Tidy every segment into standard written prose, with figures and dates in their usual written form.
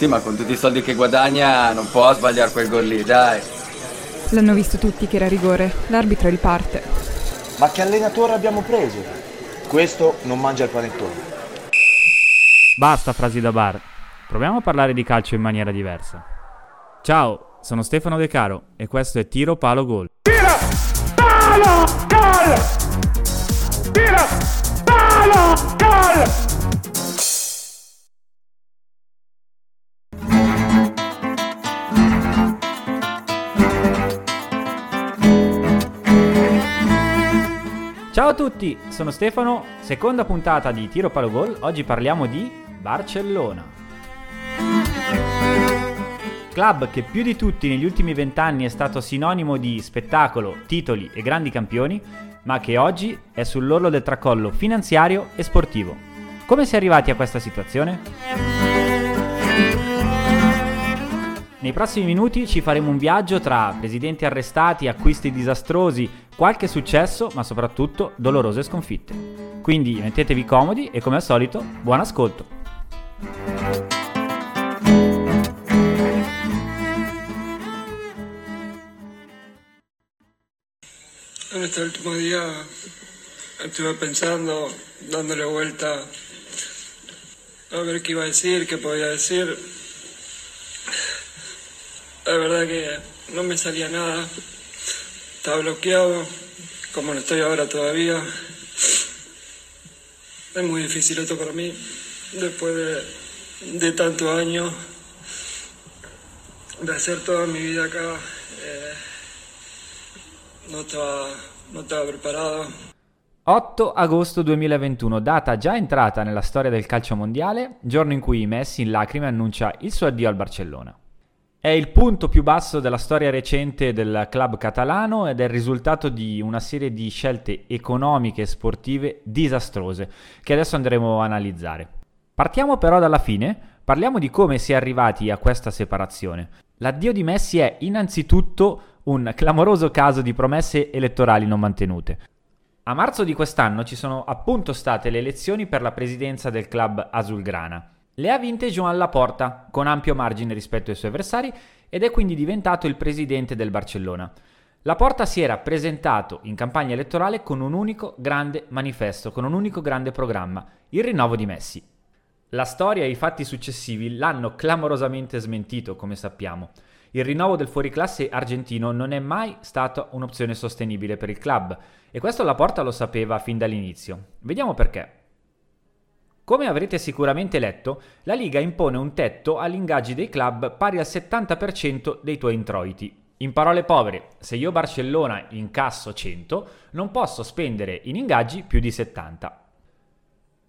Sì, ma con tutti i soldi che guadagna non può sbagliare quel gol lì, dai. L'hanno visto tutti che era rigore, l'arbitro riparte. Ma che allenatore abbiamo preso? Questo non mangia il panettone. Basta frasi da bar. Proviamo a parlare di calcio in maniera diversa. Ciao, sono Stefano De Caro e questo è Tiro, Palo, Gol. Tiro! Palo! Gol! Tiro! Palo! Gol! Ciao a tutti, sono Stefano, seconda puntata di Tiro, Palo, Gol. Oggi parliamo di Barcellona, club che più di tutti negli ultimi 20 anni è stato sinonimo di spettacolo, titoli e grandi campioni, ma che oggi è sull'orlo del tracollo finanziario e sportivo. Come si è arrivati a questa situazione? Nei prossimi minuti ci faremo un viaggio tra presidenti arrestati, acquisti disastrosi, qualche successo, ma soprattutto dolorose sconfitte. Quindi mettetevi comodi e, come al solito, buon ascolto. Este último día estuve pensando, dándole vuelta a ver qué iba a decir, qué podía decir. La verdad que no me salía nada. Estaba bloqueado, como lo estoy ahora todavía. Es muy difícil esto para mí, después de tantos años, de hacer toda mi vida acá. No estaba preparado. 8 agosto 2021, data già entrata nella storia del calcio mondiale, giorno in cui Messi in lacrime annuncia il suo addio al Barcellona. È il punto più basso della storia recente del club catalano ed è il risultato di una serie di scelte economiche e sportive disastrose, che adesso andremo a analizzare. Partiamo però dalla fine, parliamo di come si è arrivati a questa separazione. L'addio di Messi è innanzitutto un clamoroso caso di promesse elettorali non mantenute. A marzo di quest'anno ci sono appunto state le elezioni per la presidenza del club azulgrana. Le ha vinte Joan Laporta, con ampio margine rispetto ai suoi avversari, ed è quindi diventato il presidente del Barcellona. Laporta si era presentato in campagna elettorale con un unico grande manifesto, con un unico grande programma, il rinnovo di Messi. La storia e i fatti successivi l'hanno clamorosamente smentito, come sappiamo. Il rinnovo del fuoriclasse argentino non è mai stata un'opzione sostenibile per il club, e questo Laporta lo sapeva fin dall'inizio. Vediamo perché. Come avrete sicuramente letto, la Liga impone un tetto agli ingaggi dei club pari al 70% dei tuoi introiti. In parole povere, se io Barcellona incasso 100, non posso spendere in ingaggi più di 70.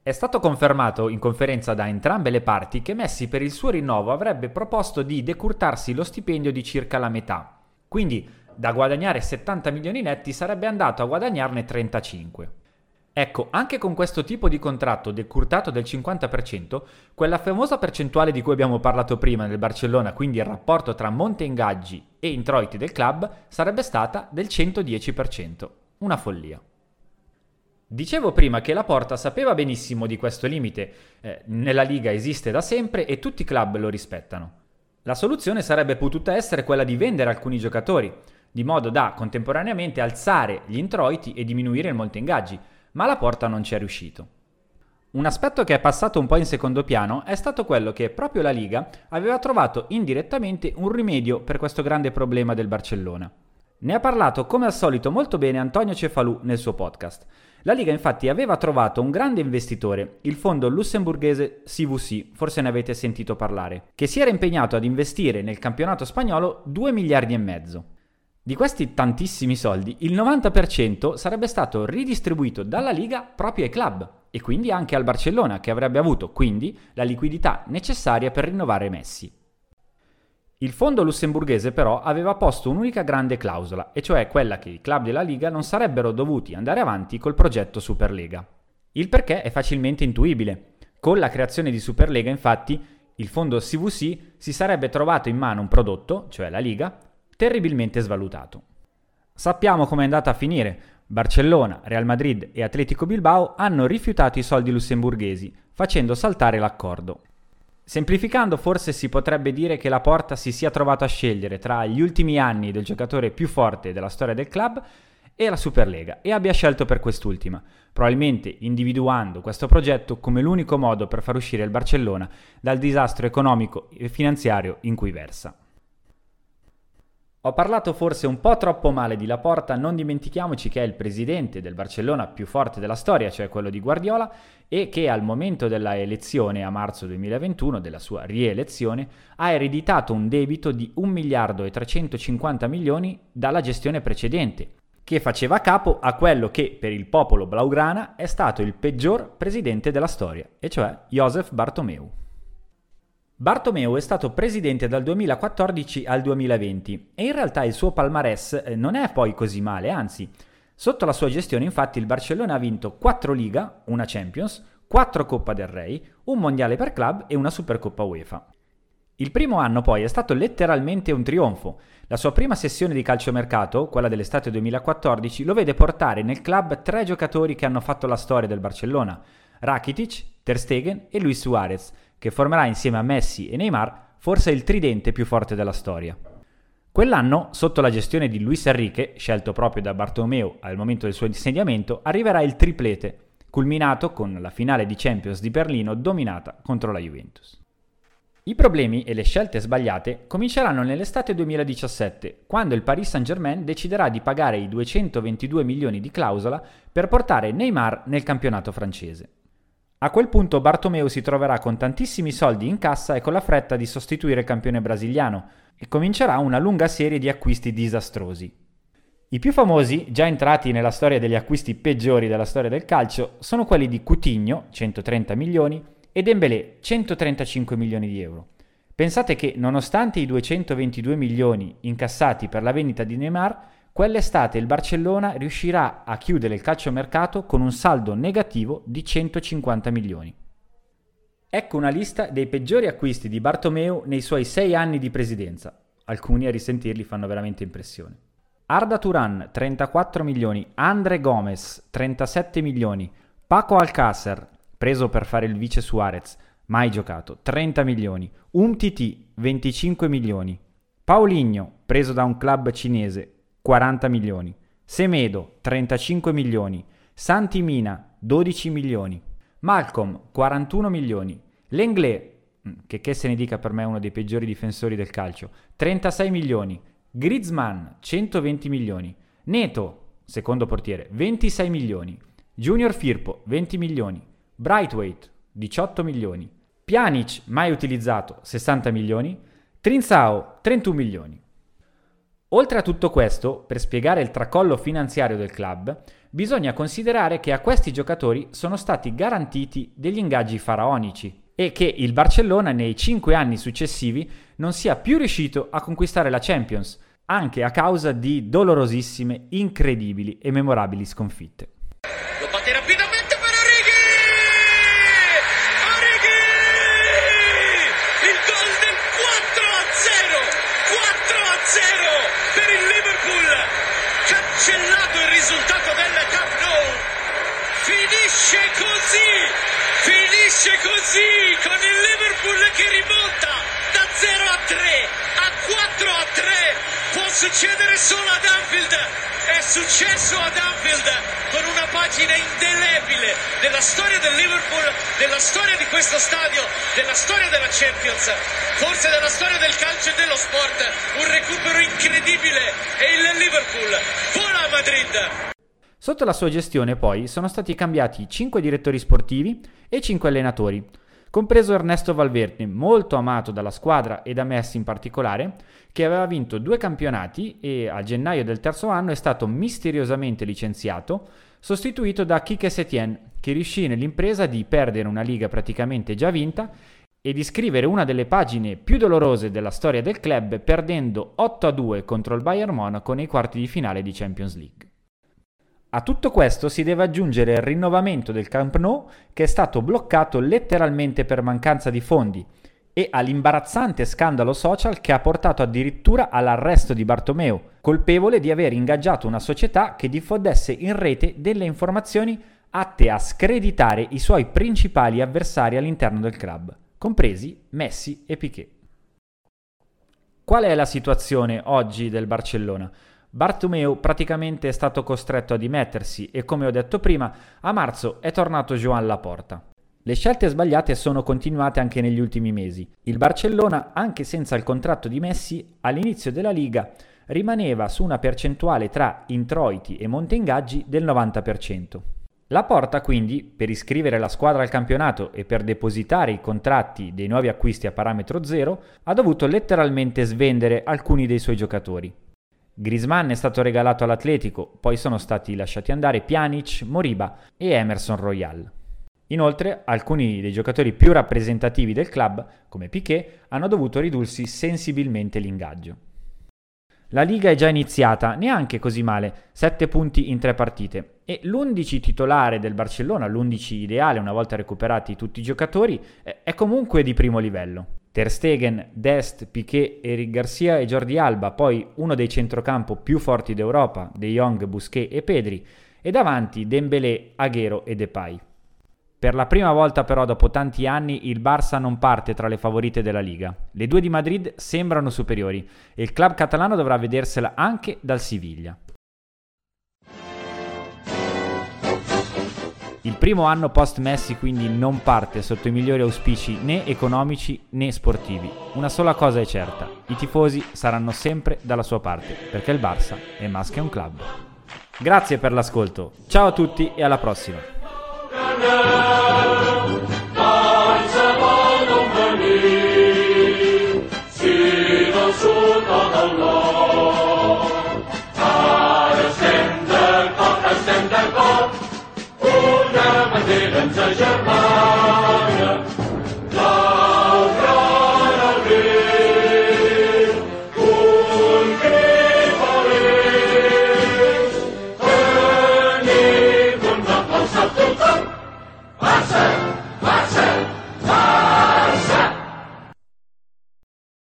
È stato confermato in conferenza da entrambe le parti che Messi per il suo rinnovo avrebbe proposto di decurtarsi lo stipendio di circa la metà. Quindi, da guadagnare 70 milioni netti sarebbe andato a guadagnarne 35. Ecco, anche con questo tipo di contratto decurtato del 50%, quella famosa percentuale di cui abbiamo parlato prima nel Barcellona, quindi il rapporto tra monte ingaggi e introiti del club, sarebbe stata del 110%. Una follia. Dicevo prima che Laporta sapeva benissimo di questo limite. Nella Liga esiste da sempre e tutti i club lo rispettano. La soluzione sarebbe potuta essere quella di vendere alcuni giocatori, di modo da contemporaneamente alzare gli introiti e diminuire il monte ingaggi. Ma Laporta non ci è riuscito. Un aspetto che è passato un po' in secondo piano è stato quello che proprio la Liga aveva trovato indirettamente un rimedio per questo grande problema del Barcellona. Ne ha parlato come al solito molto bene Antonio Cefalù nel suo podcast. La Liga infatti aveva trovato un grande investitore, il fondo lussemburghese CVC, forse ne avete sentito parlare, che si era impegnato ad investire nel campionato spagnolo 2,5 miliardi. Di questi tantissimi soldi, il 90% sarebbe stato ridistribuito dalla Liga proprio ai club e quindi anche al Barcellona, che avrebbe avuto quindi la liquidità necessaria per rinnovare Messi. Il fondo lussemburghese però aveva posto un'unica grande clausola, e cioè quella che i club della Liga non sarebbero dovuti andare avanti col progetto Superlega. Il perché è facilmente intuibile. Con la creazione di Superlega, infatti, il fondo CVC si sarebbe trovato in mano un prodotto, cioè la Liga, terribilmente svalutato. Sappiamo com'è andata a finire. Barcellona, Real Madrid e Atletico Bilbao hanno rifiutato i soldi lussemburghesi, facendo saltare l'accordo. Semplificando, forse si potrebbe dire che Laporta si sia trovato a scegliere tra gli ultimi anni del giocatore più forte della storia del club e la Superlega, e abbia scelto per quest'ultima, probabilmente individuando questo progetto come l'unico modo per far uscire il Barcellona dal disastro economico e finanziario in cui versa. Ho parlato forse un po' troppo male di Laporta, non dimentichiamoci che è il presidente del Barcellona più forte della storia, cioè quello di Guardiola, e che al momento della elezione a marzo 2021, della sua rielezione, ha ereditato un debito di 1 miliardo e 350 milioni dalla gestione precedente, che faceva capo a quello che per il popolo blaugrana è stato il peggior presidente della storia, e cioè Josep Bartomeu. Bartomeu è stato presidente dal 2014 al 2020 e in realtà il suo palmarès non è poi così male, anzi. Sotto la sua gestione infatti il Barcellona ha vinto 4 Liga, una Champions, 4 Coppa del Re, un Mondiale per club e una Supercoppa UEFA. Il primo anno poi è stato letteralmente un trionfo. La sua prima sessione di calciomercato, quella dell'estate 2014, lo vede portare nel club 3 giocatori che hanno fatto la storia del Barcellona: Rakitic, Ter Stegen e Luis Suarez, che formerà insieme a Messi e Neymar forse il tridente più forte della storia. Quell'anno, sotto la gestione di Luis Enrique, scelto proprio da Bartomeu al momento del suo insediamento, arriverà il triplete, culminato con la finale di Champions di Berlino dominata contro la Juventus. I problemi e le scelte sbagliate cominceranno nell'estate 2017, quando il Paris Saint-Germain deciderà di pagare i 222 milioni di clausola per portare Neymar nel campionato francese. A quel punto Bartomeu si troverà con tantissimi soldi in cassa e con la fretta di sostituire il campione brasiliano, e comincerà una lunga serie di acquisti disastrosi. I più famosi, già entrati nella storia degli acquisti peggiori della storia del calcio, sono quelli di Coutinho, 130 milioni, e Dembélé, 135 milioni di euro. Pensate che, nonostante i 222 milioni incassati per la vendita di Neymar, quell'estate il Barcellona riuscirà a chiudere il calciomercato con un saldo negativo di 150 milioni. Ecco una lista dei peggiori acquisti di Bartomeu nei suoi 6 anni di presidenza. Alcuni a risentirli fanno veramente impressione. Arda Turan, 34 milioni, Andre Gomes, 37 milioni, Paco Alcácer, preso per fare il vice Suarez, mai giocato, 30 milioni, Umtiti, 25 milioni, Paulinho, preso da un club cinese, 40 milioni, Semedo, 35 milioni, Santi Mina, 12 milioni, Malcolm, 41 milioni, Lenglet, che se ne dica, per me è uno dei peggiori difensori del calcio, 36 milioni, Griezmann, 120 milioni, Neto, secondo portiere, 26 milioni, Junior Firpo, 20 milioni, Brightweight, 18 milioni, Pjanic, mai utilizzato, 60 milioni, Trincao, 31 milioni. Oltre a tutto questo, per spiegare il tracollo finanziario del club, bisogna considerare che a questi giocatori sono stati garantiti degli ingaggi faraonici e che il Barcellona nei 5 anni successivi non sia più riuscito a conquistare la Champions, anche a causa di dolorosissime, incredibili e memorabili sconfitte. Lo batte rapidamente per Origi! Il gol del 4-0! Per il Liverpool, cancellato il risultato del Camp Nou. Finisce così con il Liverpool che rimonta da 0-3 a 4-3. Può succedere solo ad Anfield, è successo ad Anfield, con una pagina indelebile della storia del Liverpool, della storia di questo stadio, della storia della Champions, forse della storia del calcio e dello sport. Un recupero incredibile e il Liverpool vola a Madrid. Sotto la sua gestione poi sono stati cambiati 5 direttori sportivi e 5 allenatori, compreso Ernesto Valverde, molto amato dalla squadra e da Messi in particolare, che aveva vinto 2 campionati e a gennaio del terzo anno è stato misteriosamente licenziato, sostituito da Quique Setién, che riuscì nell'impresa di perdere una Liga praticamente già vinta e di scrivere una delle pagine più dolorose della storia del club, perdendo 8-2 contro il Bayern Monaco nei quarti di finale di Champions League. A tutto questo si deve aggiungere il rinnovamento del Camp Nou, che è stato bloccato letteralmente per mancanza di fondi, e all'imbarazzante scandalo social che ha portato addirittura all'arresto di Bartomeu, colpevole di aver ingaggiato una società che diffondesse in rete delle informazioni atte a screditare i suoi principali avversari all'interno del club, compresi Messi e Piqué. Qual è la situazione oggi del Barcellona? Bartomeu praticamente è stato costretto a dimettersi e, come ho detto prima, a marzo è tornato Joan Laporta. Le scelte sbagliate sono continuate anche negli ultimi mesi. Il Barcellona, anche senza il contratto di Messi, all'inizio della Liga rimaneva su una percentuale tra introiti e monteingaggi del 90%. Laporta quindi, per iscrivere la squadra al campionato e per depositare i contratti dei nuovi acquisti a parametro zero, ha dovuto letteralmente svendere alcuni dei suoi giocatori. Griezmann è stato regalato all'Atletico, poi sono stati lasciati andare Pjanic, Moriba e Emerson Royal. Inoltre, alcuni dei giocatori più rappresentativi del club, come Piqué, hanno dovuto ridursi sensibilmente l'ingaggio. La Liga è già iniziata, neanche così male, 7 punti in 3 partite, e l'11 titolare del Barcellona, l'11 ideale una volta recuperati tutti i giocatori, è comunque di primo livello. Ter Stegen, Dest, Piqué, Eric Garcia e Jordi Alba, poi uno dei centrocampo più forti d'Europa, De Jong, Busquets e Pedri, e davanti Dembélé, Agüero e Depay. Per la prima volta però dopo tanti anni il Barça non parte tra le favorite della Liga. Le due di Madrid sembrano superiori e il club catalano dovrà vedersela anche dal Siviglia. Il primo anno post-Messi quindi non parte sotto i migliori auspici né economici né sportivi. Una sola cosa è certa, i tifosi saranno sempre dalla sua parte, perché il Barça è más que un club. Grazie per l'ascolto, ciao a tutti e alla prossima! Forza vogliono venire, si dal sud o dal nord, ara estem d'acord, una bandiera ens agermana.